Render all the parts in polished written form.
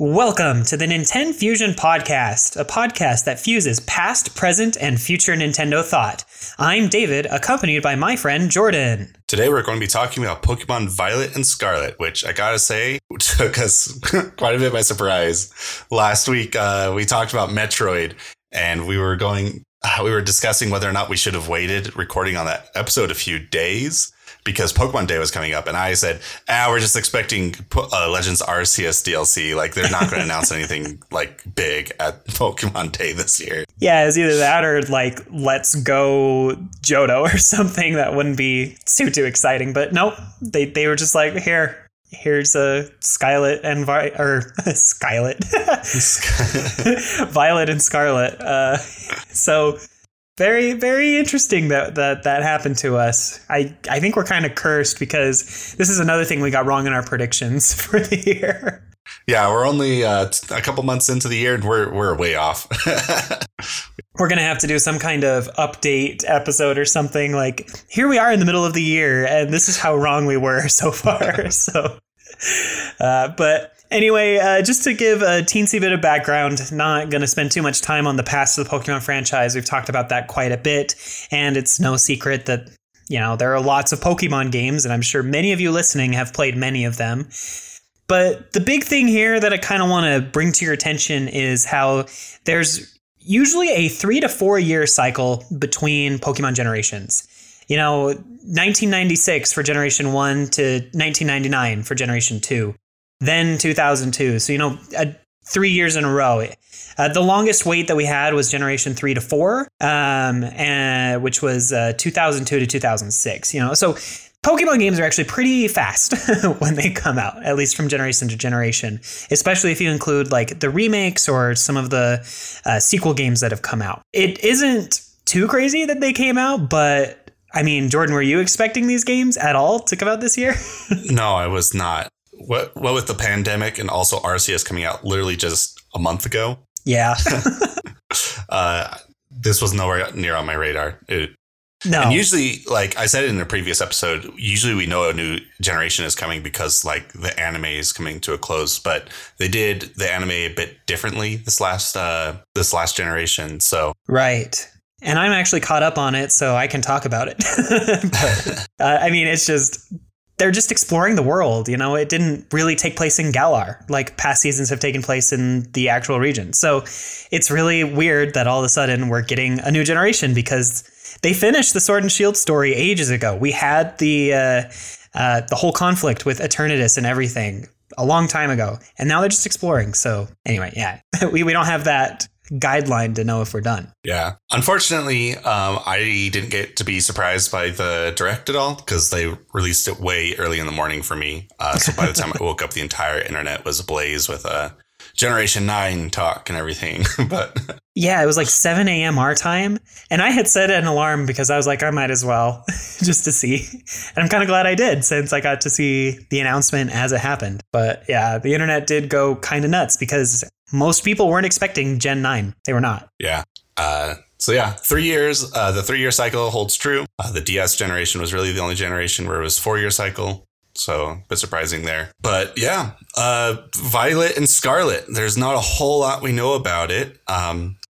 Welcome to the Nintendo Fusion Podcast, a podcast that fuses past, present, and future Nintendo thought. I'm David, accompanied by my friend Jordan. Today we're going to be talking about Pokémon Violet and Scarlet, which I gotta say took us quite a bit by surprise. Last week we talked about Metroid, and we were discussing whether or not we should have waited recording on that episode a few days, because Pokemon Day was coming up, and I said, we're just expecting Legends Arceus DLC. Like, they're not going to announce anything, like, big at Pokemon Day this year. Yeah, it's either that or, like, Let's Go Johto or something that wouldn't be too exciting. But nope, they were just like, here's a Scarlet and Violet and Scarlet. So... very, very interesting that happened to us. I think we're kind of cursed because this is another thing we got wrong in our predictions for the year. Yeah, we're only a couple months into the year and we're way off. We're going to have to do some kind of update episode or something, like, here we are in the middle of the year and this is how wrong we were so far. So, but... anyway, just to give a teensy bit of background, not going to spend too much time on the past of the Pokemon franchise. We've talked about that quite a bit, and it's no secret that, you know, there are lots of Pokemon games, and I'm sure many of you listening have played many of them. But the big thing here that I kind of want to bring to your attention is how there's usually a 3 to 4 year cycle between Pokemon generations. You know, 1996 for Generation 1 to 1999 for Generation 2. Then 2002. So, you know, 3 years in a row. The longest wait that we had was Generation 3 to 4, which was 2002 to 2006. You know, so Pokemon games are actually pretty fast when they come out, at least from generation to generation, especially if you include like the remakes or some of the sequel games that have come out. It isn't too crazy that they came out, but I mean, Jordan, were you expecting these games at all to come out this year? No, I was not. What with the pandemic and also Arceus coming out literally just a month ago. Yeah. This was nowhere near on my radar. No. And usually, like I said in a previous episode, usually we know a new generation is coming because like the anime is coming to a close. But they did the anime a bit differently this last generation. So right. And I'm actually caught up on it, so I can talk about it. but I mean, it's just... they're just exploring the world, you know. It didn't really take place in Galar, like past seasons have taken place in the actual region. So it's really weird that all of a sudden we're getting a new generation because they finished the Sword and Shield story ages ago. We had the whole conflict with Eternatus and everything a long time ago, and now they're just exploring. So anyway, yeah, we don't have that guideline to know if we're done. Yeah. Unfortunately, I didn't get to be surprised by the direct at all because they released it way early in the morning for me. So by the time I woke up, the entire internet was ablaze with Generation 9 talk and everything. But yeah, it was like 7 a.m. our time. And I had set an alarm because I was like, I might as well just to see. And I'm kind of glad I did since I got to see the announcement as it happened. But yeah, the internet did go kind of nuts because most people weren't expecting Gen 9. They were not. Yeah. So yeah, 3 years. The 3 year cycle holds true. The DS generation was really the only generation where it was 4 year cycle. So a bit surprising there. But yeah, Violet and Scarlet. There's not a whole lot we know about it.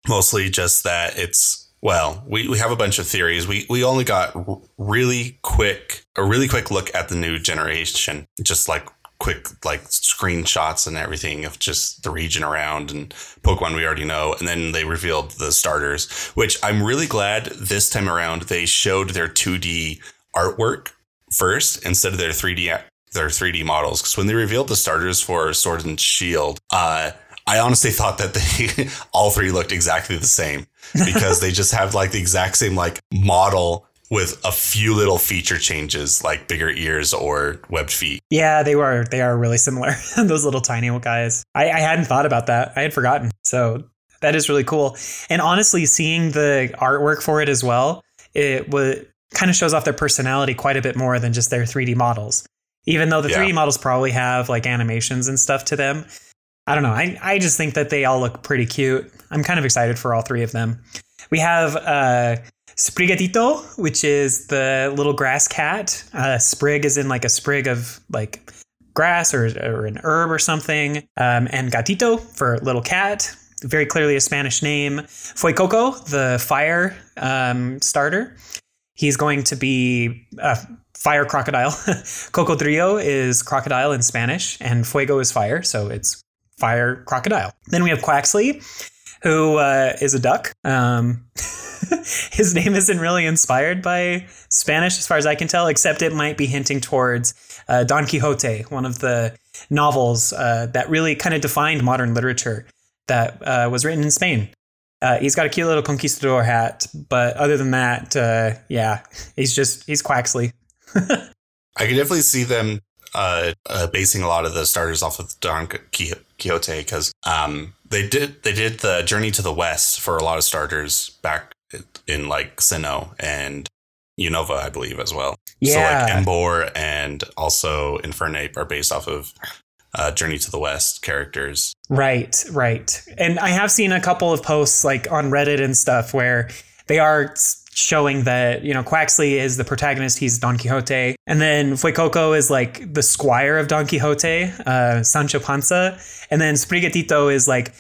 Mostly just that it's, well, we have a bunch of theories. We only got a really quick look at the new generation. Just like quick like screenshots and everything of just the region around and Pokemon we already know. And then they revealed the starters, which I'm really glad this time around they showed their 2D artwork first instead of their 3D models. Because when they revealed the starters for Sword and Shield, I honestly thought that they all three looked exactly the same because they just have like the exact same like model with a few little feature changes like bigger ears or webbed feet. Yeah, they are really similar. Those little tiny guys. I hadn't thought about that. I had forgotten. So that is really cool. And honestly, seeing the artwork for it as well, it was kind of shows off their personality quite a bit more than just their 3D models. Even though the 3D models probably have like animations and stuff to them. I don't know. I just think that they all look pretty cute. I'm kind of excited for all three of them. We have... Sprigatito, which is the little grass cat. Sprig is in like a sprig of like grass or an herb or something. And gatito for little cat, very clearly a Spanish name. Fuecoco, the fire starter. He's going to be a fire crocodile. Cocodrillo is crocodile in Spanish, and fuego is fire, so it's fire crocodile. Then we have Quaxly, who is a duck. His name isn't really inspired by Spanish, as far as I can tell, except it might be hinting towards Don Quixote, one of the novels that really kind of defined modern literature that was written in Spain. He's got a cute little conquistador hat, but other than that, he's Quaxly. I can definitely see them basing a lot of the starters off of Don Quixote because they did the Journey to the West for a lot of starters back in like Sinnoh and Unova, I believe, as well. Yeah. So like Embor and also Infernape are based off of Journey to the West characters. Right. And I have seen a couple of posts like on Reddit and stuff where they are showing that, you know, Quaxly is the protagonist. He's Don Quixote. And then Fuecoco is like the squire of Don Quixote, Sancho Panza. And then Sprigatito is like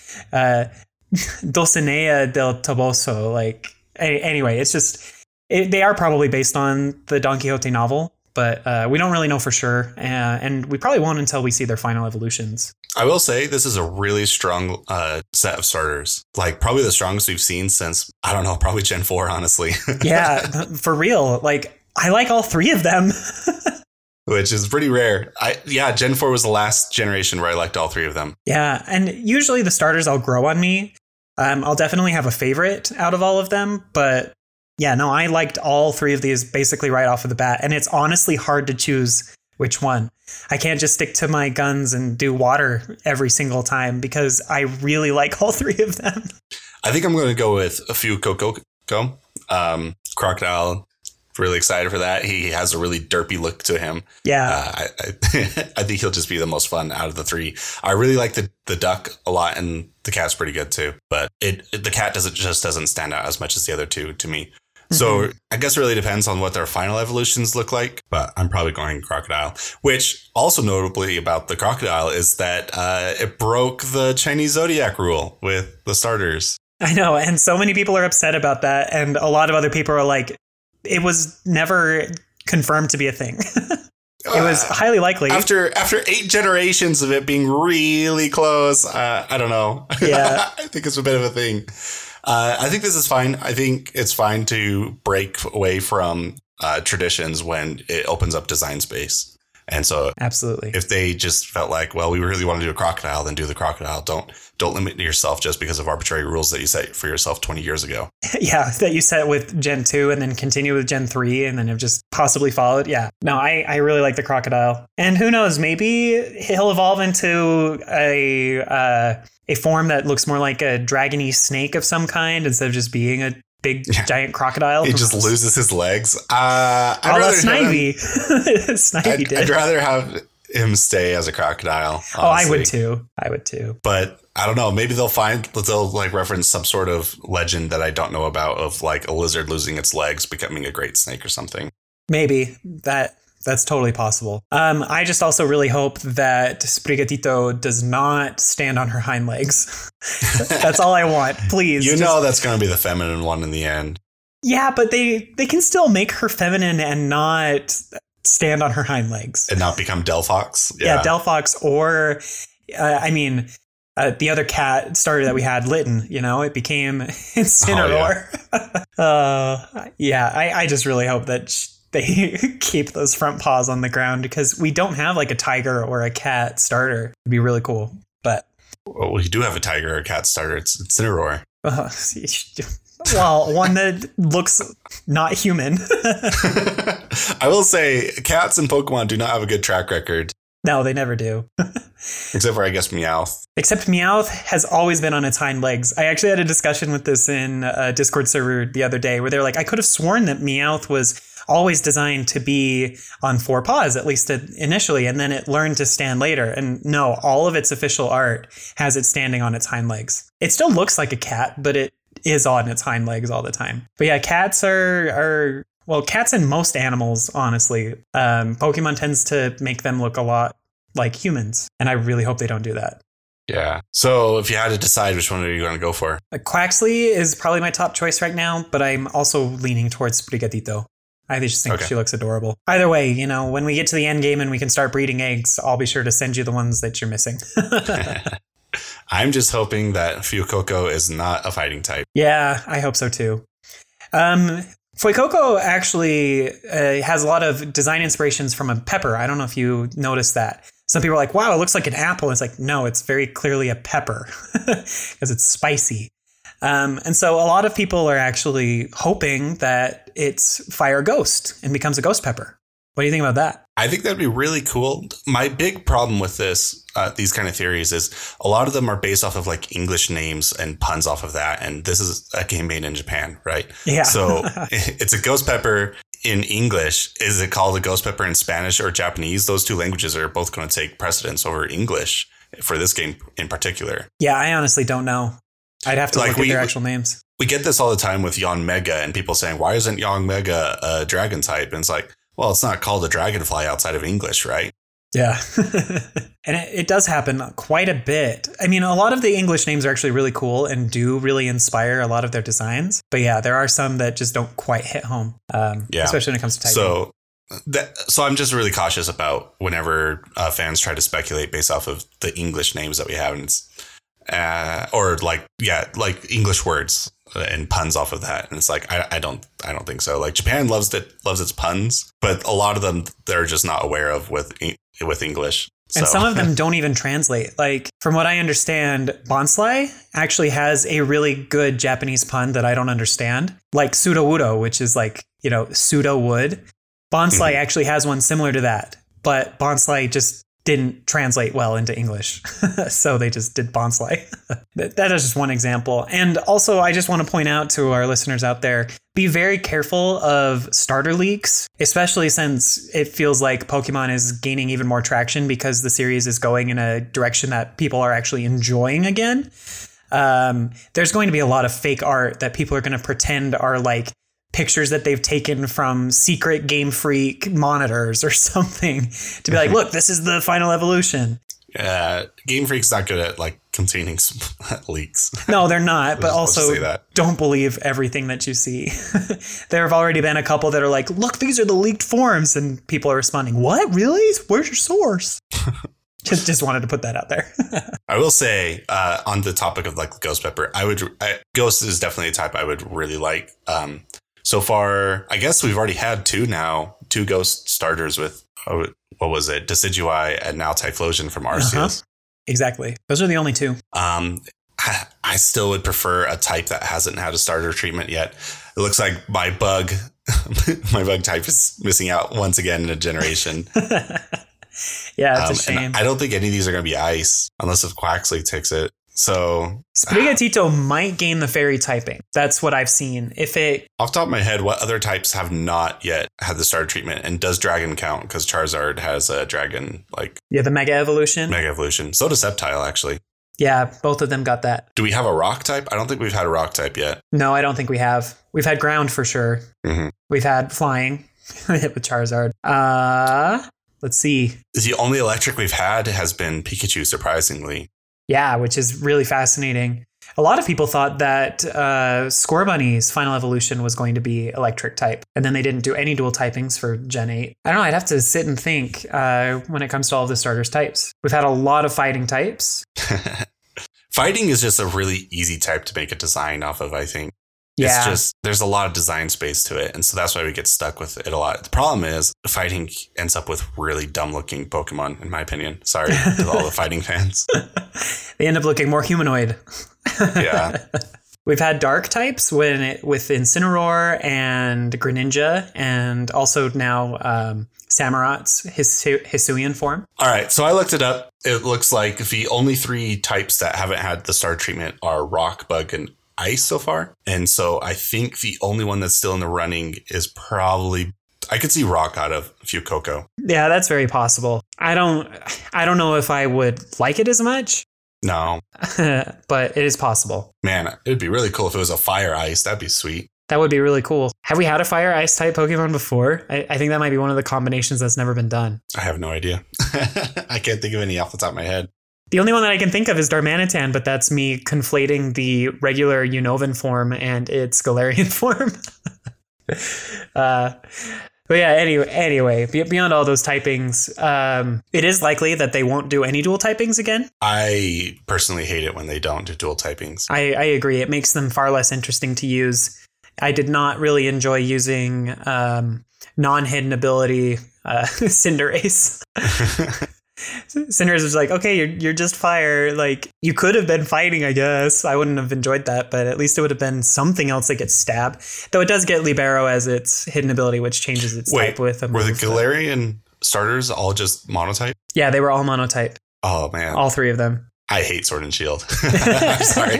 Dulcinea del Toboso. Like, anyway, it's just they are probably based on the Don Quixote novel. But we don't really know for sure, and we probably won't until we see their final evolutions. I will say this is a really strong set of starters, like probably the strongest we've seen since, I don't know, probably Gen 4, honestly. Yeah, for real. Like, I like all three of them. Which is pretty rare. Gen 4 was the last generation where I liked all three of them. Yeah, and usually the starters all grow on me. I'll definitely have a favorite out of all of them, but... yeah, no, I liked all three of these basically right off of the bat. And it's honestly hard to choose which one. I can't just stick to my guns and do water every single time because I really like all three of them. I think I'm going to go with a Fuecoco, crocodile. Really excited for that. He has a really derpy look to him. Yeah. I think he'll just be the most fun out of the three. I really like the duck a lot, and the cat's pretty good too. But the cat doesn't stand out as much as the other two to me. So I guess it really depends on what their final evolutions look like, but I'm probably going crocodile, which also notably about the crocodile is that it broke the Chinese zodiac rule with the starters. I know. And so many people are upset about that. And a lot of other people are like, it was never confirmed to be a thing. It was highly likely. After 8 generations of it being really close, I don't know. Yeah, I think it's a bit of a thing. I think this is fine. I think it's fine to break away from traditions when it opens up design space. And so absolutely, if they just felt like, well, we really want to do a crocodile, then do the crocodile. Don't limit yourself just because of arbitrary rules that you set for yourself 20 years ago. Yeah, that you set with Gen 2 and then continue with Gen 3 and then have just possibly followed. Yeah, no, I really like the crocodile. And who knows, maybe he'll evolve into a form that looks more like a dragony snake of some kind instead of just being a big giant crocodile. He just loses his legs. Snivy. Snivy did. I'd rather have him stay as a crocodile. Honestly. Oh, I would too. But I don't know. Maybe they'll reference some sort of legend that I don't know about of like a lizard losing its legs, becoming a great snake or something. Maybe that's totally possible. I just also really hope that Sprigatito does not stand on her hind legs. That's all I want. Please. That's going to be the feminine one in the end. Yeah, but they can still make her feminine and not stand on her hind legs. And not become Delphox. Yeah, Delphox or, the other cat starter that we had, Litten, it became Incineroar. Oh, yeah. I just really hope that... They keep those front paws on the ground because we don't have like a tiger or a cat starter. It'd be really cool. But we do have a tiger or a cat starter. It's Incineroar. Well, one that looks not human. I will say cats and Pokemon do not have a good track record. No, they never do. Except for, I guess, Meowth. Except Meowth has always been on its hind legs. I actually had a discussion with this in a Discord server the other day where they're like, I could have sworn that Meowth was always designed to be on four paws, at least initially, and then it learned to stand later. And no, all of its official art has it standing on its hind legs. It still looks like a cat, but it is on its hind legs all the time. But yeah, cats are... Well, cats and most animals, honestly. Pokemon tends to make them look a lot like humans. And I really hope they don't do that. Yeah. So if you had to decide, which one are you going to go for? Quaxly is probably my top choice right now, but I'm also leaning towards Sprigatito. I just think she looks adorable. Either way, you know, when we get to the end game and we can start breeding eggs, I'll be sure to send you the ones that you're missing. I'm just hoping that Fuecoco is not a fighting type. Yeah, I hope so too. Fuecoco actually has a lot of design inspirations from a pepper. I don't know if you noticed that. Some people are like, wow, it looks like an apple. It's like, no, it's very clearly a pepper because it's spicy. And so a lot of people are actually hoping that it's Fire Ghost and becomes a ghost pepper. What do you think about that? I think that'd be really cool. My big problem with this, these kind of theories is a lot of them are based off of like English names and puns off of that. And this is a game made in Japan, right? Yeah. So it's a ghost pepper in English. Is it called a ghost pepper in Spanish or Japanese? Those two languages are both going to take precedence over English for this game in particular. Yeah, I honestly don't know. I'd have to like look at their actual names. We get this all the time with Yanmega and people saying, why isn't Yanmega a dragon type? And it's like, well, it's not called a dragonfly outside of English, right? Yeah. And it does happen quite a bit. I mean, a lot of the English names are actually really cool and do really inspire a lot of their designs. But yeah, there are some that just don't quite hit home, especially when it comes to typing. So I'm just really cautious about whenever fans try to speculate based off of the English names that we have. And it's, like English words and puns off of that. And it's like, I don't think so. Like Japan loves its puns, but a lot of them they're just not aware of with English. And some of them don't even translate. Like from what I understand, Bonsai actually has a really good Japanese pun that I don't understand. Like pseudo-wudo, which is like, you know, pseudo wood. Bonsai actually has one similar to that, but Bonsai just didn't translate well into English. So they just did Bonsai. That is just one example. And also, I just want to point out to our listeners out there, be very careful of starter leaks, especially since it feels like Pokemon is gaining even more traction because the series is going in a direction that people are actually enjoying again. There's going to be a lot of fake art that people are going to pretend are like pictures that they've taken from secret Game Freak monitors or something to be like, look, this is the final evolution. Game Freak's not good at like containing leaks. No, they're not. But also don't believe everything that you see. There have already been a couple that are like, look, these are the leaked forms. And people are responding, what? Really? Where's your source? Just wanted to put that out there. I will say on the topic of like ghost pepper, Ghost is definitely a type I would really like. So far, I guess we've already had two ghost starters with, Decidueye and now Typhlosion from Arceus. Uh-huh. Exactly. Those are the only two. I still would prefer a type that hasn't had a starter treatment yet. It looks like my bug type is missing out once again in a generation. Yeah, it's a shame. I don't think any of these are going to be ice unless if Quaxly takes it. So Sprigatito might gain the fairy typing. That's what I've seen. If it off the top of my head, what other types have not yet had the starter treatment? And does dragon count? Because Charizard has a dragon the mega evolution. So does Sceptile, actually. Yeah, both of them got that. Do we have a rock type? I don't think we've had a rock type yet. No, I don't think we have. We've had ground for sure. Mm-hmm. We've had flying hit with Charizard. Let's see. The only electric we've had has been Pikachu, surprisingly. Yeah, which is really fascinating. A lot of people thought that Scorbunny's final evolution was going to be electric type, and then they didn't do any dual typings for Gen 8. I don't know. I'd have to sit and think when it comes to all of the starters types. We've had a lot of fighting types. Fighting is just a really easy type to make a design off of, I think. Yeah. It's just there's a lot of design space to it. And so that's why we get stuck with it a lot. The problem is fighting ends up with really dumb looking Pokemon, in my opinion. Sorry to all the fighting fans. They end up looking more humanoid. Yeah. We've had dark types with Incineroar and Greninja and also now Samurot's Hisuian form. All right. So I looked it up. It looks like the only three types that haven't had the star treatment are rock, bug, and ice so far. And so I think the only one that's still in the running is probably I could see rock out of Fuecoco. Yeah, that's very possible. I don't know if I would like it as much. No, but it is possible. Man, it'd be really cool if it was a fire ice. That'd be sweet. That would be really cool. Have we had a fire ice type Pokemon before? I think that might be one of the combinations that's never been done. I have no idea. I can't think of any off the top of my head. The only one that I can think of is Darmanitan, but that's me conflating the regular Unovan form and its Galarian form. But yeah, anyway, beyond all those typings, it is likely that they won't do any dual typings again. I personally hate it when they don't do dual typings. I agree. It makes them far less interesting to use. I did not really enjoy using non-hidden ability Cinderace. Cinderace was like, okay, you're just fire. Like, you could have been fighting, I guess. I wouldn't have enjoyed that, but at least it would have been something else that gets stabbed. Though it does get Libero as its hidden ability, which changes its type with a move. Were the Galarian starters all just monotype? Yeah, they were all monotype. Oh, man. All three of them. I hate Sword and Shield. I'm sorry.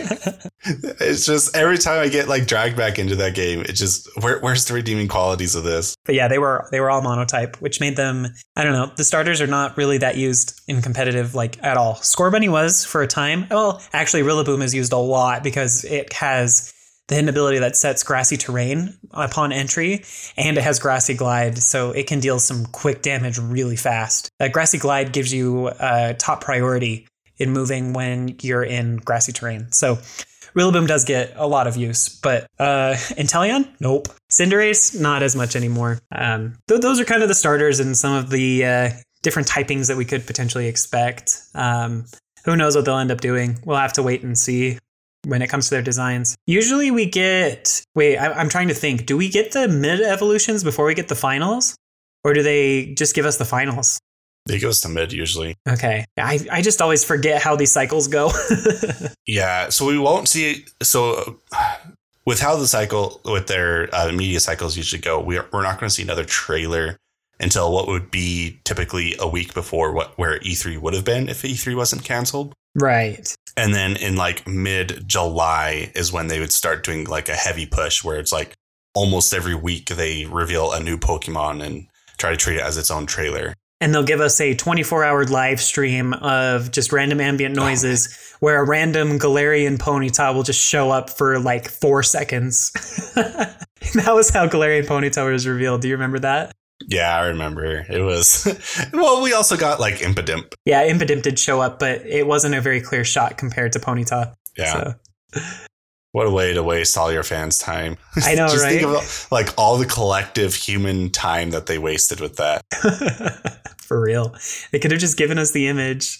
It's just every time I get like dragged back into that game, it just where's the redeeming qualities of this? But yeah, they were all monotype, which made them, I don't know. The starters are not really that used in competitive like at all. Scorbunny was for a time. Well, actually, Rillaboom is used a lot because it has the hidden ability that sets grassy terrain upon entry, and it has grassy glide, so it can deal some quick damage really fast. Grassy glide gives you top priority in moving when you're in grassy terrain. So Rillaboom does get a lot of use, but Inteleon? Nope. Cinderace? Not as much anymore. Those are kind of the starters and some of the different typings that we could potentially expect. Who knows what they'll end up doing? We'll have to wait and see when it comes to their designs. Usually we get... Wait, I'm trying to think. Do we get the mid-evolutions before we get the finals? Or do they just give us the finals? They go to mid usually. Okay. I just always forget how these cycles go. Yeah. So we won't see. So with how the cycle with their media cycles usually go, we're not going to see another trailer until what would be typically a week before where E3 would have been if E3 wasn't canceled. Right. And then in like mid-July is when they would start doing like a heavy push where it's like almost every week they reveal a new Pokemon and try to treat it as its own trailer. And they'll give us a 24-hour live stream of just random ambient noises where a random Galarian Ponyta will just show up for like 4 seconds. That was how Galarian Ponyta was revealed. Do you remember that? Yeah, I remember. It was... Well, we also got like Impidimp. Yeah, Impidimp did show up, but it wasn't a very clear shot compared to Ponyta. Yeah. So. What a way to waste all your fans' time. I know, just right? Think of like all the collective human time that they wasted with that. For real. They could have just given us the image.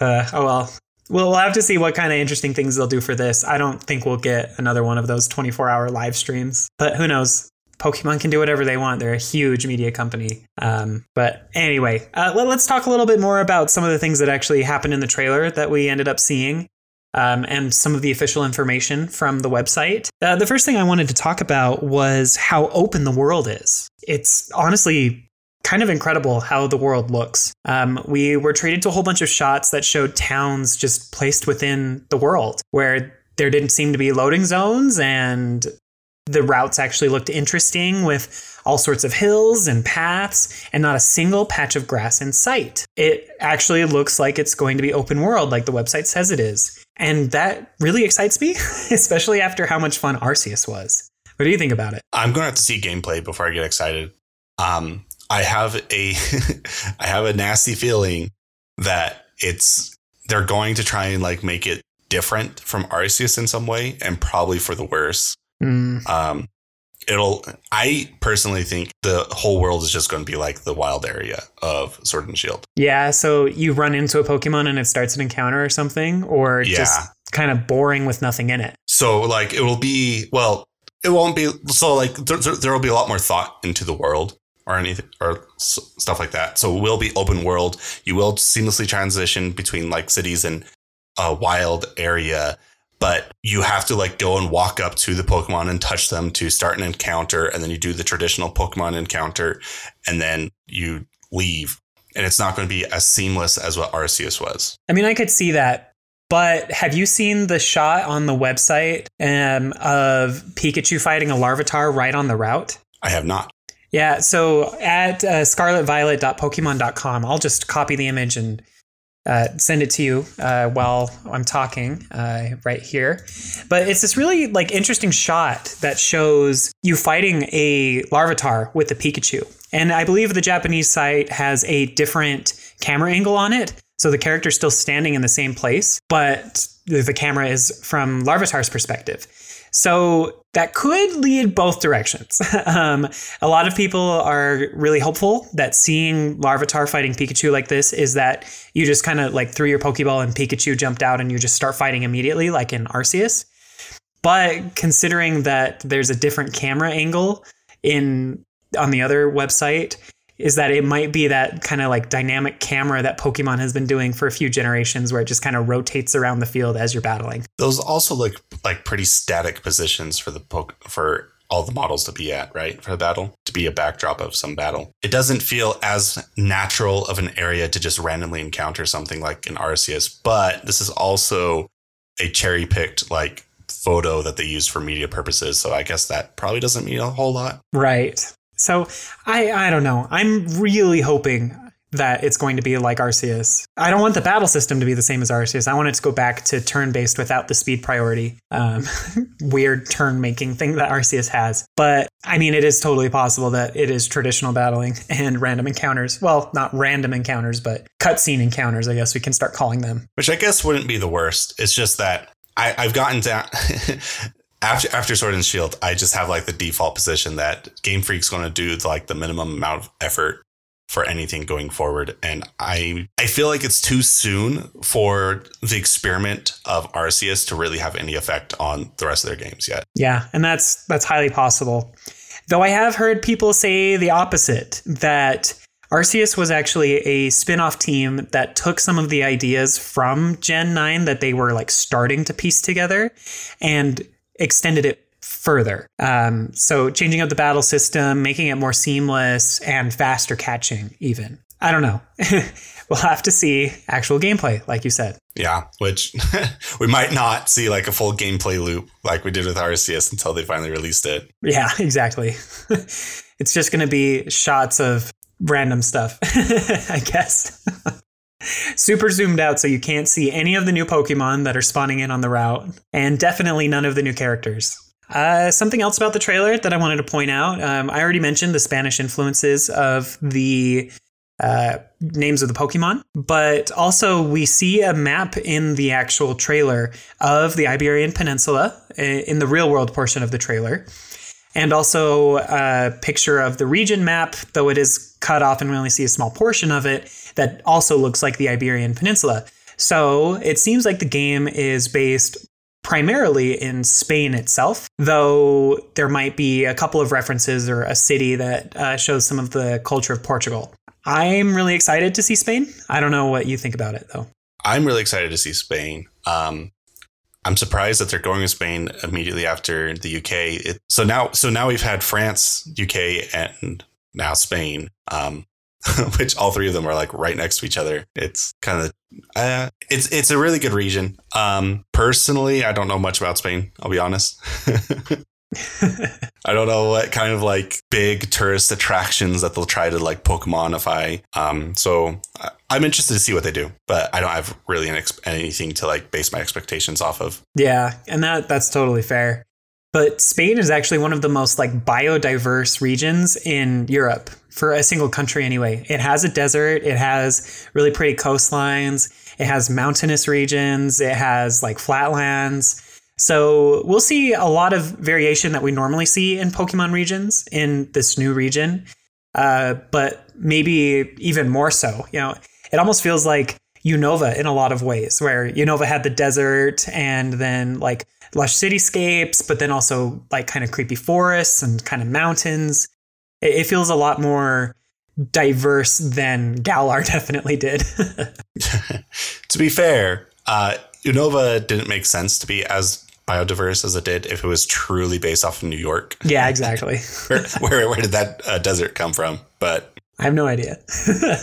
Oh, well. We'll have to see what kind of interesting things they'll do for this. I don't think we'll get another one of those 24-hour live streams. But who knows? Pokemon can do whatever they want. They're a huge media company. But anyway, let's talk a little bit more about some of the things that actually happened in the trailer that we ended up seeing. And some of the official information from the website. The first thing I wanted to talk about was how open the world is. It's honestly kind of incredible how the world looks. We were treated to a whole bunch of shots that showed towns just placed within the world, where there didn't seem to be loading zones, and the routes actually looked interesting with all sorts of hills and paths and not a single patch of grass in sight. It actually looks like it's going to be open world like the website says it is. And that really excites me, especially after how much fun Arceus was. What do you think about it? I'm going to have to see gameplay before I get excited. I have a I have a nasty feeling that they're going to try and like make it different from Arceus in some way, and probably for the worse. I personally think the whole world is just going to be like the wild area of Sword and Shield. Yeah, so you run into a Pokemon and it starts an encounter or something, or just kind of boring with nothing in it. So like it will be, well, it won't be, so like there will be a lot more thought into the world or anything or stuff like that. So it will be open world. You will seamlessly transition between like cities and a wild area. But you have to like go and walk up to the Pokemon and touch them to start an encounter. And then you do the traditional Pokemon encounter and then you leave. And it's not going to be as seamless as what Arceus was. I mean, I could see that. But have you seen the shot on the website of Pikachu fighting a Larvitar right on the route? I have not. Yeah. So at scarletviolet.pokemon.com, I'll just copy the image and send it to you while I'm talking right here. But it's this really like interesting shot that shows you fighting a Larvitar with a Pikachu. And I believe the Japanese site has a different camera angle on it. So the character's still standing in the same place, but the camera is from Larvitar's perspective. So that could lead both directions. A lot of people are really hopeful that seeing Larvitar fighting Pikachu like this is that you just kind of like threw your Pokeball and Pikachu jumped out and you just start fighting immediately like in Arceus. But considering that there's a different camera angle on the other website, is that it might be that kind of like dynamic camera that Pokemon has been doing for a few generations where it just kind of rotates around the field as you're battling. Those also look like pretty static positions for for all the models to be at, right? For the battle, to be a backdrop of some battle. It doesn't feel as natural of an area to just randomly encounter something like an Arceus, but this is also a cherry-picked like photo that they used for media purposes. So I guess that probably doesn't mean a whole lot. Right. So I don't know. I'm really hoping that it's going to be like Arceus. I don't want the battle system to be the same as Arceus. I want it to go back to turn-based without the speed priority. Weird turn-making thing that Arceus has. But, I mean, it is totally possible that it is traditional battling and random encounters. Well, not random encounters, but cutscene encounters, I guess we can start calling them. Which I guess wouldn't be the worst. It's just that I've gotten down... After Sword and Shield, I just have like the default position that Game Freak's going to do like the minimum amount of effort for anything going forward. And I feel like it's too soon for the experiment of Arceus to really have any effect on the rest of their games yet. Yeah, and that's highly possible. Though I have heard people say the opposite, that Arceus was actually a spin-off team that took some of the ideas from Gen 9 that they were like starting to piece together and extended it further. So changing up the battle system, making it more seamless and faster catching even. I don't know. We'll have to see actual gameplay, like you said. Yeah, which we might not see like a full gameplay loop like we did with Arceus until they finally released it. Yeah, exactly. It's just going to be shots of random stuff, I guess. Super zoomed out so you can't see any of the new Pokemon that are spawning in on the route, and definitely none of the new characters. Something else about the trailer that I wanted to point out, I already mentioned the Spanish influences of the names of the Pokemon, but also we see a map in the actual trailer of the Iberian Peninsula in the real world portion of the trailer. And also a picture of the region map, though it is cut off and we only see a small portion of it, that also looks like the Iberian Peninsula. So it seems like the game is based primarily in Spain itself, though there might be a couple of references or a city that shows some of the culture of Portugal. I'm really excited to see Spain. I don't know what you think about it, though. I'm really excited to see Spain. I'm surprised that they're going to Spain immediately after the UK. So now we've had France, UK, and now Spain, which all three of them are like right next to each other. It's kind of it's a really good region. Personally, I don't know much about Spain. I'll be honest. I don't know what kind of like big tourist attractions that they'll try to like Pokemonify. So I'm interested to see what they do, but I don't have really anything to like base my expectations off of. Yeah, and that's totally fair. But Spain is actually one of the most like biodiverse regions in Europe for a single country anyway. It has a desert. It has really pretty coastlines. It has mountainous regions. It has like flatlands. So we'll see a lot of variation that we normally see in Pokemon regions in this new region, but maybe even more so. You know, it almost feels like Unova in a lot of ways, where Unova had the desert and then like lush cityscapes, but then also like kind of creepy forests and kind of mountains. It feels a lot more diverse than Galar definitely did. To be fair, Unova didn't make sense to be as biodiverse as it did if it was truly based off of New York. Yeah, exactly. where did that desert come from? But I have no idea.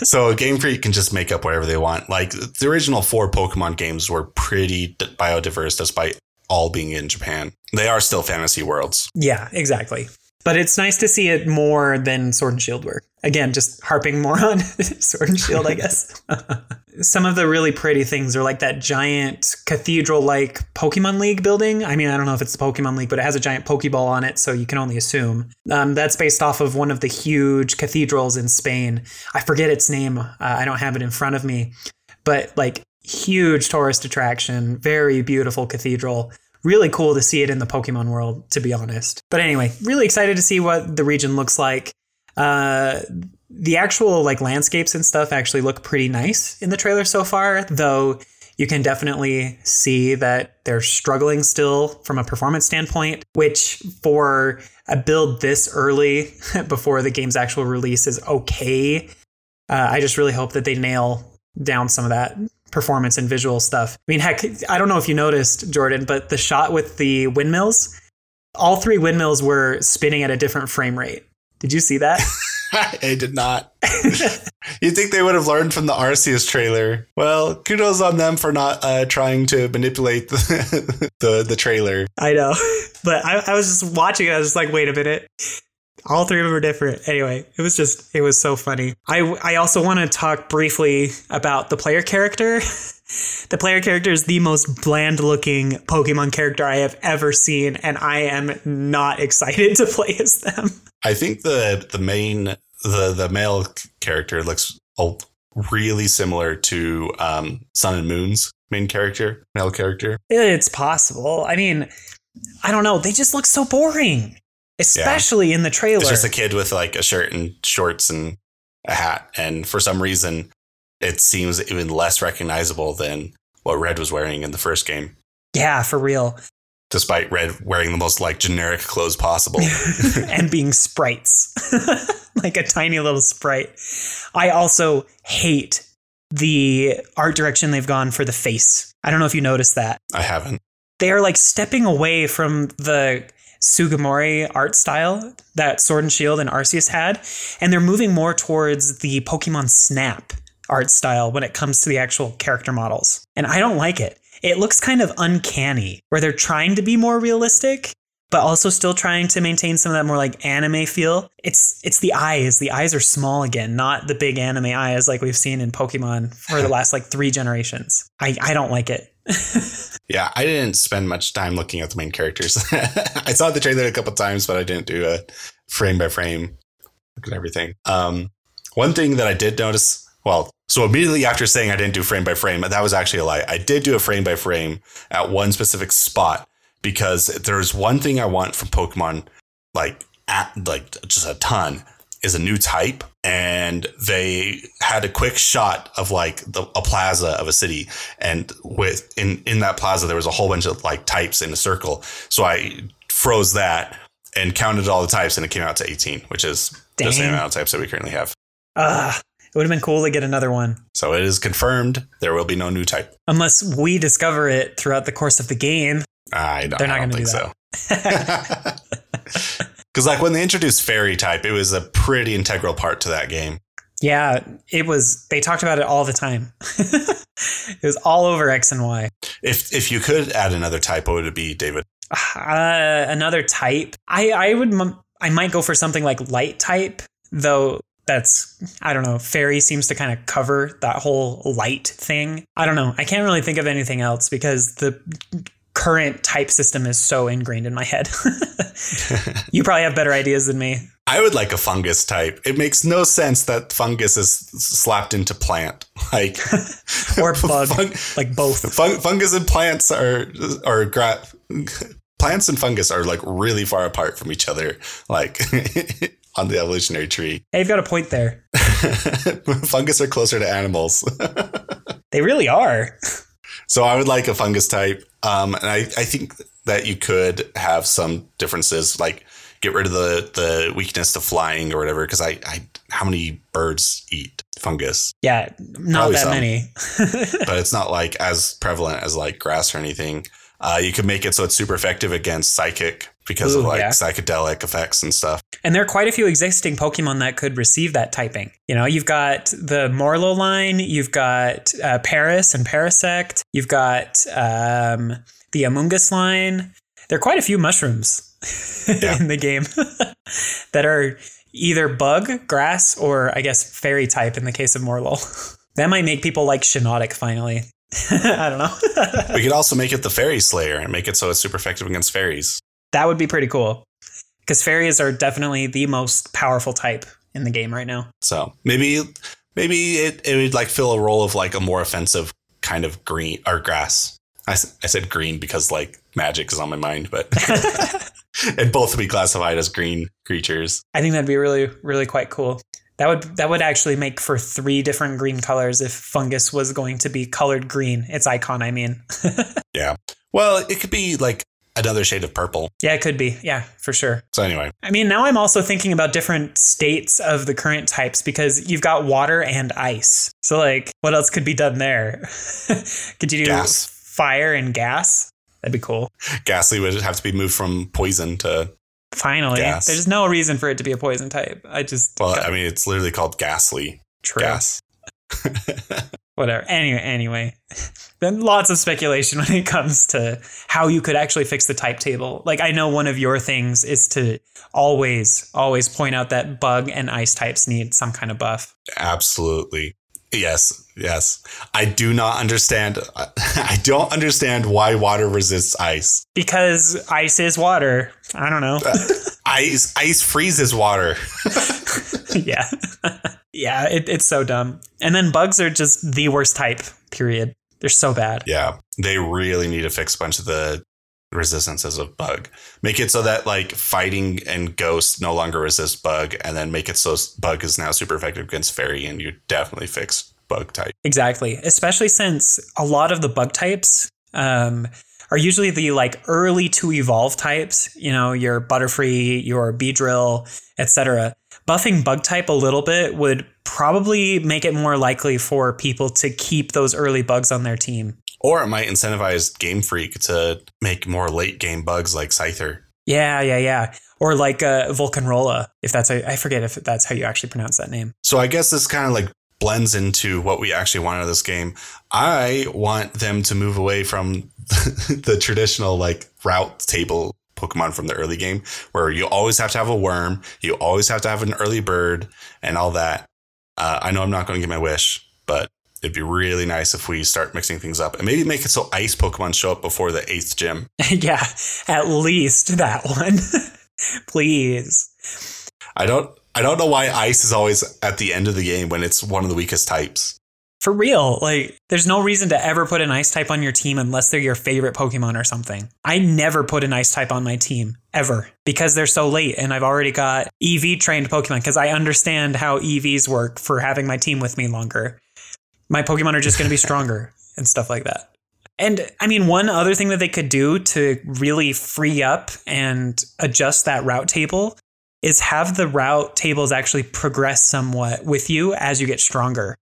So Game Freak can just make up whatever they want. Like the original 4 Pokemon games were pretty biodiverse despite all being in Japan. They are still fantasy worlds. Yeah, exactly. But it's nice to see it more than Sword and Shield were. Again, just harping more on Sword and Shield, I guess. Some of the really pretty things are like that giant cathedral-like Pokemon League building. I mean, I don't know if it's the Pokemon League, but it has a giant Pokeball on it, so you can only assume. That's based off of one of the huge cathedrals in Spain. I forget its name. I don't have it in front of me. But like huge tourist attraction, very beautiful cathedral. Really cool to see it in the Pokemon world, to be honest. But anyway, really excited to see what the region looks like. The actual like landscapes and stuff actually look pretty nice in the trailer so far, though you can definitely see that they're struggling still from a performance standpoint, which for a build this early before the game's actual release is okay. I just really hope that they nail down some of that performance and visual stuff. I mean, heck, I don't know if you noticed, Jordan, but the shot with the windmills, all three windmills were spinning at a different frame rate. Did you see that? I did not. You'd think they would have learned from the Arceus trailer. Well, kudos on them for not trying to manipulate the trailer. I know. But I was just watching it. I was just like, wait a minute. All three of them are different. Anyway, it was so funny. I also want to talk briefly about the player character. The player character is the most bland looking Pokemon character I have ever seen, and I am not excited to play as them. I think the male character looks really similar to Sun and Moon's main character, male character. It's possible. I mean, I don't know. They just look so boring. Especially in the trailer. It's just a kid with like a shirt and shorts and a hat. And for some reason, it seems even less recognizable than what Red was wearing in the first game. Yeah, for real. Despite Red wearing the most like generic clothes possible. And being sprites. Like a tiny little sprite. I also hate the art direction they've gone for the face. I don't know if you noticed that. I haven't. They are like stepping away from the Sugimori art style that Sword and Shield and Arceus had, and they're moving more towards the Pokemon Snap art style when it comes to the actual character models. And I don't like it. It looks kind of uncanny, where they're trying to be more realistic, but also still trying to maintain some of that more like anime feel. It's the eyes. The eyes are small again, not the big anime eyes like we've seen in Pokemon for the last like three generations. I don't like it. Yeah, I didn't spend much time looking at the main characters. I saw the trailer a couple times, but I didn't do a frame by frame look at everything. One thing that I did notice, well, so immediately after saying I didn't do frame by frame, that was actually a lie. I did do a frame by frame at one specific spot because there's one thing I want from Pokemon, like just a ton, is a new type. And they had a quick shot of like a plaza of a city, and in that plaza there was a whole bunch of like types in a circle. So I froze that and counted all the types, and it came out to 18, which is the same amount of types that we currently have. It would have been cool to get another one. So it is confirmed there will be no new type unless we discover it throughout the course of the game. I don't think so. Because like when they introduced Fairy type, it was a pretty integral part to that game. Yeah, it was. They talked about it all the time. It was all over X and Y. If you could add another type, what would it be, David? Another type. I might go for something like light type, though. That's, I don't know. Fairy seems to kind of cover that whole light thing. I don't know. I can't really think of anything else because the current type system is so ingrained in my head. You probably have better ideas than me. I would like a fungus type. It makes no sense that fungus is slapped into plant, like or bug, like both. Fungus and plants are plants and fungus are like really far apart from each other, like on the evolutionary tree. Hey, you've got a point there. Fungus are closer to animals. They really are. So I would like a fungus type. And I think that you could have some differences, like get rid of the weakness to flying or whatever, because how many birds eat fungus? Yeah, not that many. But it's not like as prevalent as like grass or anything. You could make it so it's super effective against psychic because of like psychedelic effects and stuff. And there are quite a few existing Pokemon that could receive that typing. You know, you've got the Marlo line, you've got Paris and Parasect, you've got the Amoongus line. There are quite a few mushrooms in the game that are either bug, grass, or I guess fairy type in the case of Marlo. That might make people like Shiinotic finally. I don't know. We could also make it the Fairy Slayer and make it so it's super effective against fairies. That would be pretty cool, because fairies are definitely the most powerful type in the game right now. So maybe it would like fill a role of like a more offensive kind of green or grass. I said green because like magic is on my mind, but and both would be classified as green creatures. I think that'd be really, really quite cool. That would actually make for 3 different green colors if fungus was going to be colored green. Its icon, I mean. Yeah. Well, it could be like another shade of purple. Yeah, it could be. Yeah, for sure. So anyway. I mean, now I'm also thinking about different states of the current types, because you've got water and ice. So like, what else could be done there? Could you do gas, fire and gas? That'd be cool. Ghastly would have to be moved from poison to... Finally, gas. There's no reason for it to be a poison type. I mean, it's literally called Ghastly. True. Gas. Whatever. Anyway, then lots of speculation when it comes to how you could actually fix the type table. Like, I know one of your things is to always point out that bug and ice types need some kind of buff. Absolutely. Yes. I don't understand why water resists ice. Because ice is water. I don't know. Ice freezes water. Yeah. Yeah, it's so dumb. And then bugs are just the worst type, period. They're so bad. Yeah, they really need to fix a bunch of the resistances of bug. Make it so that like fighting and ghost no longer resist bug, and then make it so bug is now super effective against fairy, and you definitely fix bug type. Exactly. Especially since a lot of the bug types are usually the like early to evolve types, you know, your Butterfree, your Beedrill, etc. Buffing bug type a little bit would probably make it more likely for people to keep those early bugs on their team. Or it might incentivize Game Freak to make more late game bugs like Scyther. Yeah. Or like Volcanrola, if that's how, I forget if that's how you actually pronounce that name. So I guess this kind of like blends into what we actually want out of this game. I want them to move away from the traditional like route table Pokemon from the early game, where you always have to have a worm, you always have to have an early bird and all that. I know I'm not going to get my wish, but it'd be really nice if we start mixing things up and maybe make it so ice Pokemon show up before the 8th gym. Yeah, at least that one. Please. I don't know why ice is always at the end of the game when it's one of the weakest types. For real. Like, there's no reason to ever put an ice type on your team unless they're your favorite Pokemon or something. I never put an ice type on my team ever because they're so late, and I've already got EV trained Pokemon because I understand how EVs work for having my team with me longer. My Pokemon are just going to be stronger and stuff like that. And I mean, one other thing that they could do to really free up and adjust that route table is have the route tables actually progress somewhat with you as you get stronger.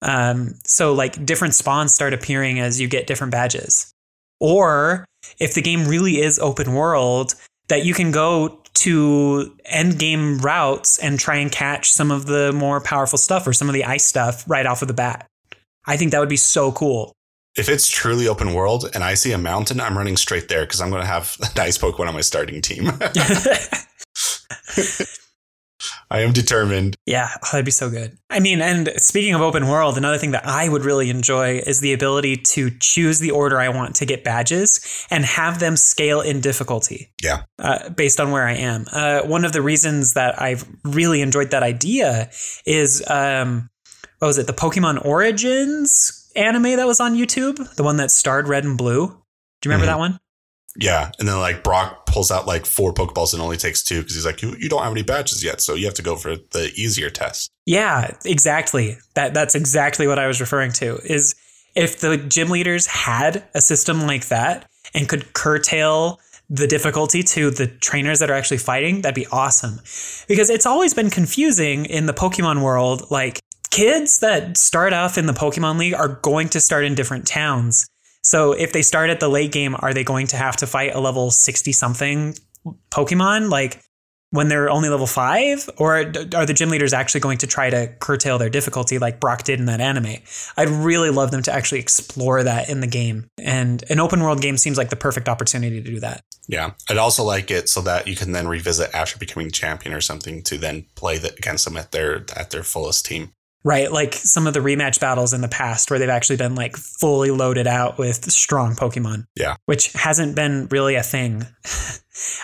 So like different spawns start appearing as you get different badges. Or if the game really is open world, that you can go to end game routes and try and catch some of the more powerful stuff or some of the ice stuff right off of the bat. I think that would be so cool. If it's truly open world and I see a mountain, I'm running straight there because I'm going to have an ice Pokemon on my starting team. I am determined. Yeah, that'd be so good. I mean, and speaking of open world, another thing that I would really enjoy is the ability to choose the order I want to get badges and have them scale in difficulty. Yeah. Based on where I am. One of the reasons that I've really enjoyed that idea is... what was it? The Pokemon Origins anime that was on YouTube? The one that starred Red and Blue? Do you remember that one? Yeah. And then like Brock pulls out like 4 Pokeballs and only takes 2 because he's like, you don't have any badges yet. So you have to go for the easier test. Yeah, exactly. That's exactly what I was referring to, is if the gym leaders had a system like that and could curtail the difficulty to the trainers that are actually fighting, that'd be awesome. Because it's always been confusing in the Pokemon world, like, kids that start off in the Pokemon League are going to start in different towns. So if they start at the late game, are they going to have to fight a level 60 something Pokemon like when they're only level 5? Or are the gym leaders actually going to try to curtail their difficulty like Brock did in that anime? I'd really love them to actually explore that in the game. And an open world game seems like the perfect opportunity to do that. Yeah. I'd also like it so that you can then revisit after becoming champion or something to then play against them at their fullest team. Right. Like some of the rematch battles in the past where they've actually been like fully loaded out with strong Pokemon. Yeah. Which hasn't been really a thing.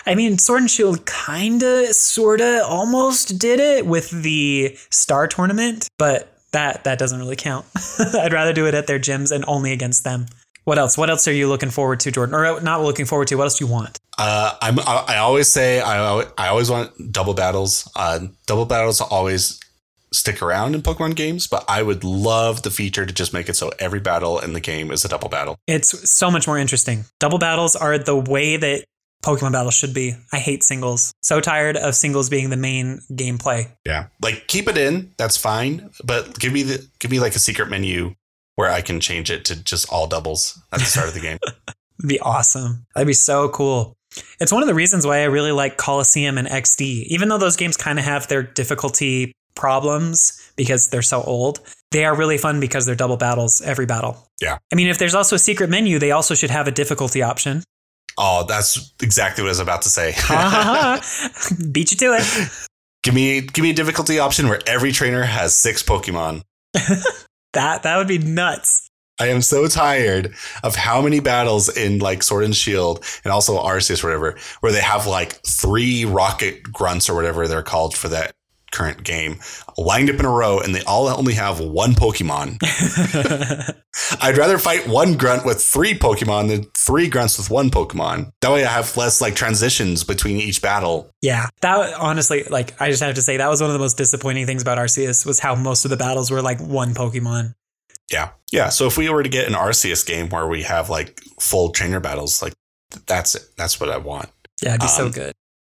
I mean, Sword and Shield kinda, sorta, almost did it with the Star Tournament, but that doesn't really count. I'd rather do it at their gyms and only against them. What else? What else are you looking forward to, Jordan? Or not looking forward to? What else do you want? I always want double battles. Double battles always stick around in Pokemon games, but I would love the feature to just make it so every battle in the game is a double battle. It's so much more interesting. Double battles are the way that Pokemon battles should be. I hate singles. So tired of singles being the main gameplay. Yeah. Like keep it in. That's fine. But give me like a secret menu where I can change it to just all doubles at the start of the game. That'd be awesome. That'd be so cool. It's one of the reasons why I really like Coliseum and XD, even though those games kind of have their difficulty problems because they're so old. They are really fun because they're double battles every battle. Yeah. I mean, if there's also a secret menu, they also should have a difficulty option. Oh, that's exactly what I was about to say. Beat you to it. Give me a difficulty option where every trainer has 6 Pokemon. That would be nuts. I am so tired of how many battles in like Sword and Shield and also Arceus or whatever, where they have like 3 rocket grunts or whatever they're called for that current game lined up in a row, and they all only have 1 Pokemon. I'd rather fight 1 grunt with 3 Pokemon than 3 grunts with 1 Pokemon. That way I have less like transitions between each battle. Yeah, that honestly, like I just have to say that was one of the most disappointing things about Arceus was how most of the battles were like 1 Pokemon. Yeah. Yeah. So if we were to get an Arceus game where we have like full trainer battles, like that's it. That's what I want. Yeah, it'd be so good.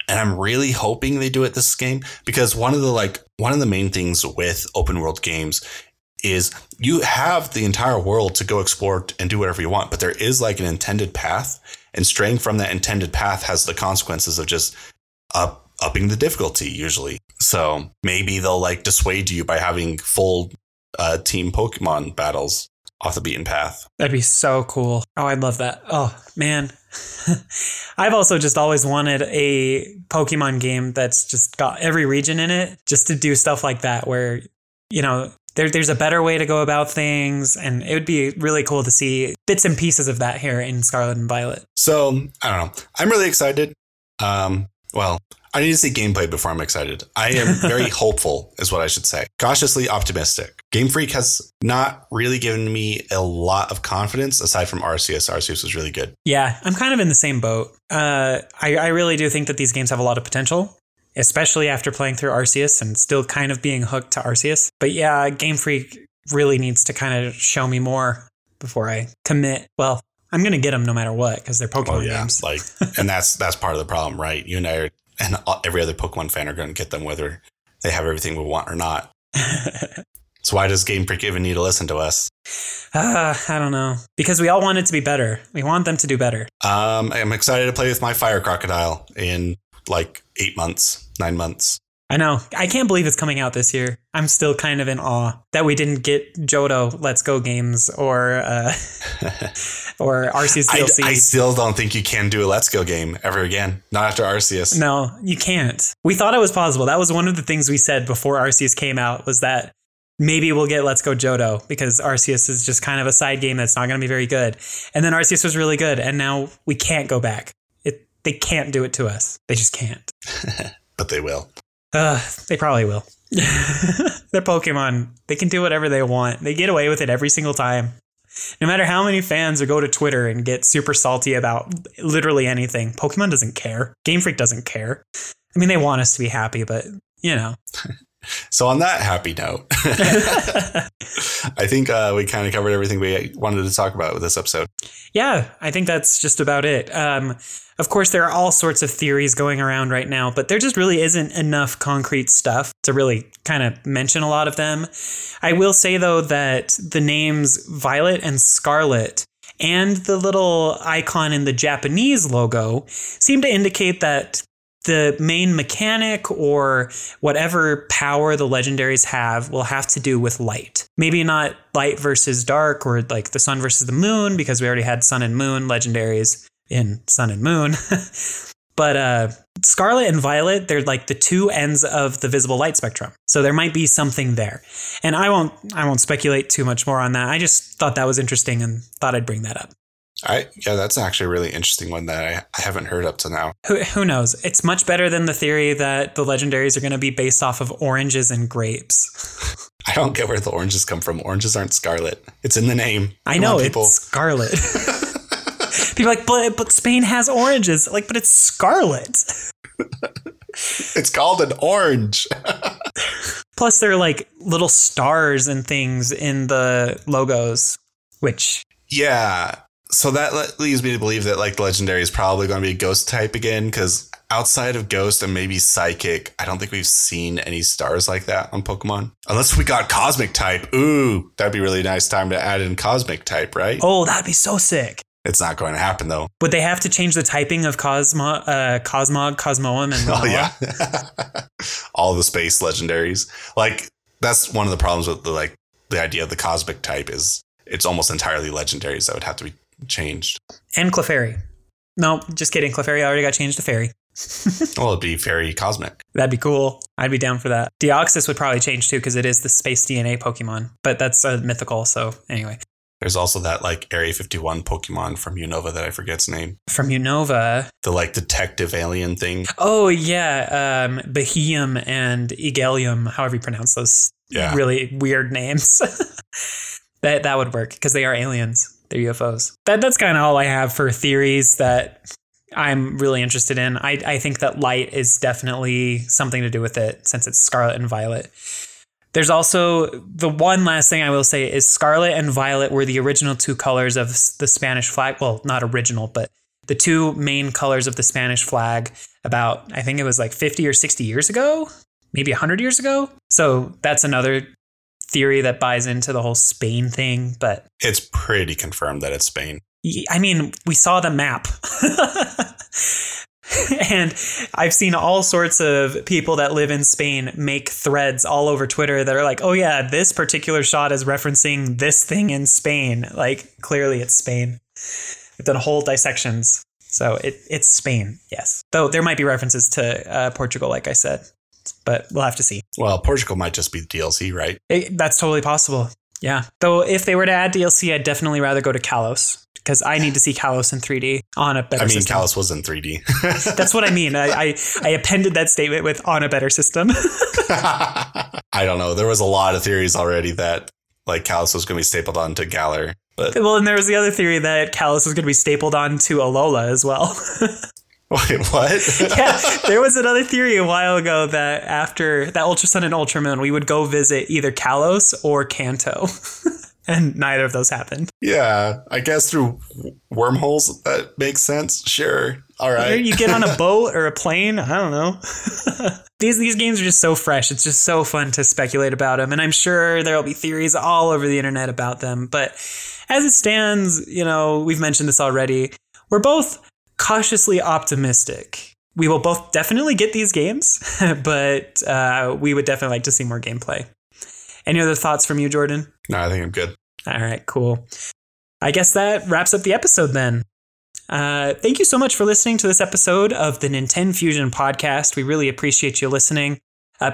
And I'm really hoping they do it this game because one of the main things with open world games is you have the entire world to go explore and do whatever you want. But there is like an intended path, and straying from that intended path has the consequences of just upping the difficulty usually. So maybe they'll like dissuade you by having full team Pokemon battles off the beaten path. That'd be so cool. Oh, I'd love that. Oh, man. I've also just always wanted a Pokemon game that's just got every region in it, just to do stuff like that where, you know, there's a better way to go about things. And it would be really cool to see bits and pieces of that here in Scarlet and Violet. So, I don't know. I'm really excited. Well, I need to see gameplay before I'm excited. I am very hopeful is what I should say. Cautiously optimistic. Game Freak has not really given me a lot of confidence aside from Arceus. Arceus was really good. Yeah, I'm kind of in the same boat. I really do think that these games have a lot of potential, especially after playing through Arceus and still kind of being hooked to Arceus. But yeah, Game Freak really needs to kind of show me more before I commit. Well, I'm going to get them no matter what because they're Pokemon games. Like, and that's part of the problem, right? You and I are. And every other Pokemon fan are going to get them whether they have everything we want or not. So why does Game Freak even need to listen to us? I don't know. Because we all want it to be better. We want them to do better. I'm excited to play with my Fire Crocodile in like 9 months. I know. I can't believe it's coming out this year. I'm still kind of in awe that we didn't get Johto Let's Go games or Arceus DLC. I still don't think you can do a Let's Go game ever again. Not after Arceus. No, you can't. We thought it was possible. That was one of the things we said before Arceus came out was that maybe we'll get Let's Go Johto because Arceus is just kind of a side game that's not going to be very good. And then Arceus was really good. And now we can't go back. They can't do it to us. They just can't. But they will. They probably will. They're Pokemon. They can do whatever they want. They get away with it every single time. No matter how many fans go to Twitter and get super salty about literally anything, Pokemon doesn't care. Game Freak doesn't care. I mean, they want us to be happy, but, you know. So on that happy note, I think we kind of covered everything we wanted to talk about with this episode. Yeah, I think that's just about it. Of course, there are all sorts of theories going around right now, but there just really isn't enough concrete stuff to really kind of mention a lot of them. I will say, though, that the names Violet and Scarlet and the little icon in the Japanese logo seem to indicate that the main mechanic or whatever power the legendaries have will have to do with light. Maybe not light versus dark or like the sun versus the moon, because we already had sun and moon legendaries in Sun and Moon. But Scarlet and Violet, they're like the two ends of the visible light spectrum. So there might be something there. And I won't speculate too much more on that. I just thought that was interesting and thought I'd bring that up. Yeah, that's actually a really interesting one that I haven't heard up to now. Who knows? It's much better than the theory that the legendaries are going to be based off of oranges and grapes. I don't get where the oranges come from. Oranges aren't Scarlet. It's in the name. I know, it's Scarlet. People are like, but Spain has oranges. Like, but it's Scarlet. It's called an orange. Plus, there are like little stars and things in the logos, which. Yeah. So that leads me to believe that like the legendary is probably going to be a ghost type again, because outside of ghost and maybe psychic, I don't think we've seen any stars like that on Pokemon. Unless we got cosmic type. Ooh, that'd be really nice time to add in cosmic type, right? Oh, that'd be so sick. It's not going to happen, though. Would they have to change the typing of Cosmog, Cosmoem, and Manoa? Oh, yeah. All the space legendaries. Like, that's one of the problems with the idea of the cosmic type is it's almost entirely legendaries that would have to be changed. And Clefairy. No, just kidding. Clefairy already got changed to Fairy. Well, it'd be Fairy Cosmic. That'd be cool. I'd be down for that. Deoxys would probably change, too, because it is the space DNA Pokemon. But that's a mythical, so anyway. There's also that like Area 51 Pokemon from Unova that I forget its name. From Unova? The like detective alien thing. Oh, yeah. Behium and Igelium, however you pronounce those really weird names. That would work because they are aliens. They're UFOs. That's kind of all I have for theories that I'm really interested in. I think that light is definitely something to do with it since it's Scarlet and Violet. There's also the one last thing I will say is Scarlet and Violet were the original two colors of the Spanish flag. Well, not original, but the two main colors of the Spanish flag about, I think it was like 50 or 60 years ago, maybe 100 years ago. So that's another theory that buys into the whole Spain thing, but it's pretty confirmed that it's Spain. I mean, we saw the map. And I've seen all sorts of people that live in Spain make threads all over Twitter that are like, oh, yeah, this particular shot is referencing this thing in Spain. Like, clearly it's Spain. I've done whole dissections. So it's Spain. Yes. Though there might be references to Portugal, like I said, but we'll have to see. Well, Portugal might just be DLC, right? That's totally possible. Yeah. Though if they were to add DLC, I'd definitely rather go to Kalos. Because I need to see Kalos in 3D on a better system. Kalos was in 3D. That's what I mean. I appended that statement with on a better system. I don't know. There was a lot of theories already that like Kalos was going to be stapled onto Galar. But well, and there was the other theory that Kalos was going to be stapled onto Alola as well. Wait, what? Yeah, there was another theory a while ago that after that Ultra Sun and Ultra Moon, we would go visit either Kalos or Kanto. And neither of those happened. Yeah, I guess through wormholes, that makes sense. Sure. All right. Either you get on a boat or a plane. I don't know. These games are just so fresh. It's just so fun to speculate about them. And I'm sure there'll be theories all over the internet about them. But as it stands, you know, we've mentioned this already. We're both cautiously optimistic. We will both definitely get these games, but we would definitely like to see more gameplay. Any other thoughts from you, Jordan? No, I think I'm good. All right, cool. I guess that wraps up the episode then. Thank you so much for listening to this episode of the Nintendo Fusion Podcast. We really appreciate you listening.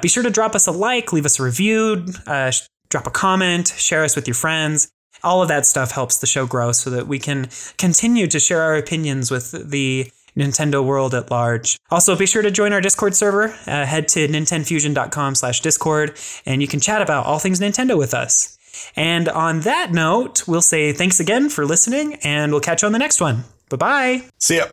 Be sure to drop us a like, leave us a review, drop a comment, share us with your friends. All of that stuff helps the show grow so that we can continue to share our opinions with the Nintendo world at large. Also, be sure to join our Discord server. Head to nintendofusion.com/discord, and you can chat about all things Nintendo with us. And on that note, we'll say thanks again for listening, and we'll catch you on the next one. Bye-bye. See ya.